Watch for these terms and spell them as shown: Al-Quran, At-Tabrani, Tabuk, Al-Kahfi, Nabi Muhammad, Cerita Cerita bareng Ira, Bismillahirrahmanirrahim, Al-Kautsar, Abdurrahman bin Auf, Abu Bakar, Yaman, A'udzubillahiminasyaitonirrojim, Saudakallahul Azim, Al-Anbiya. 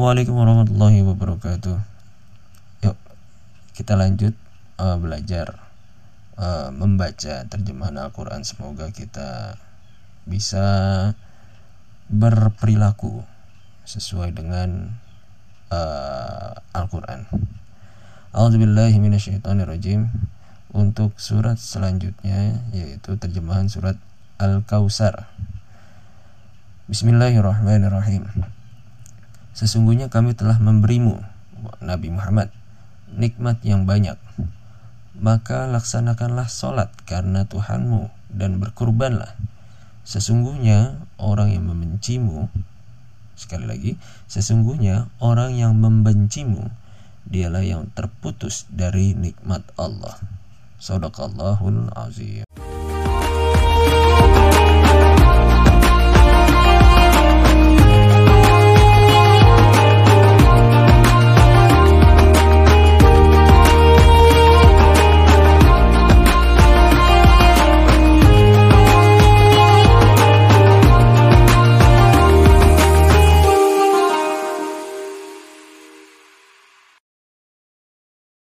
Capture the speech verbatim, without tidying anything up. Assalamualaikum warahmatullahi wabarakatuh. Yuk kita lanjut uh, belajar uh, membaca terjemahan Al-Quran. Semoga kita bisa berperilaku sesuai dengan uh, Al-Quran. A'udzubillahiminasyaitonirrojim. Untuk surat selanjutnya yaitu terjemahan surat Al-Kautsar. Bismillahirrahmanirrahim. Sesungguhnya kami telah memberimu, Nabi Muhammad, nikmat yang banyak. Maka laksanakanlah sholat karena Tuhanmu dan berkurbanlah. Sesungguhnya orang yang membencimu, sekali lagi, sesungguhnya orang yang membencimu, dialah yang terputus dari nikmat Allah. Saudakallahul Azim.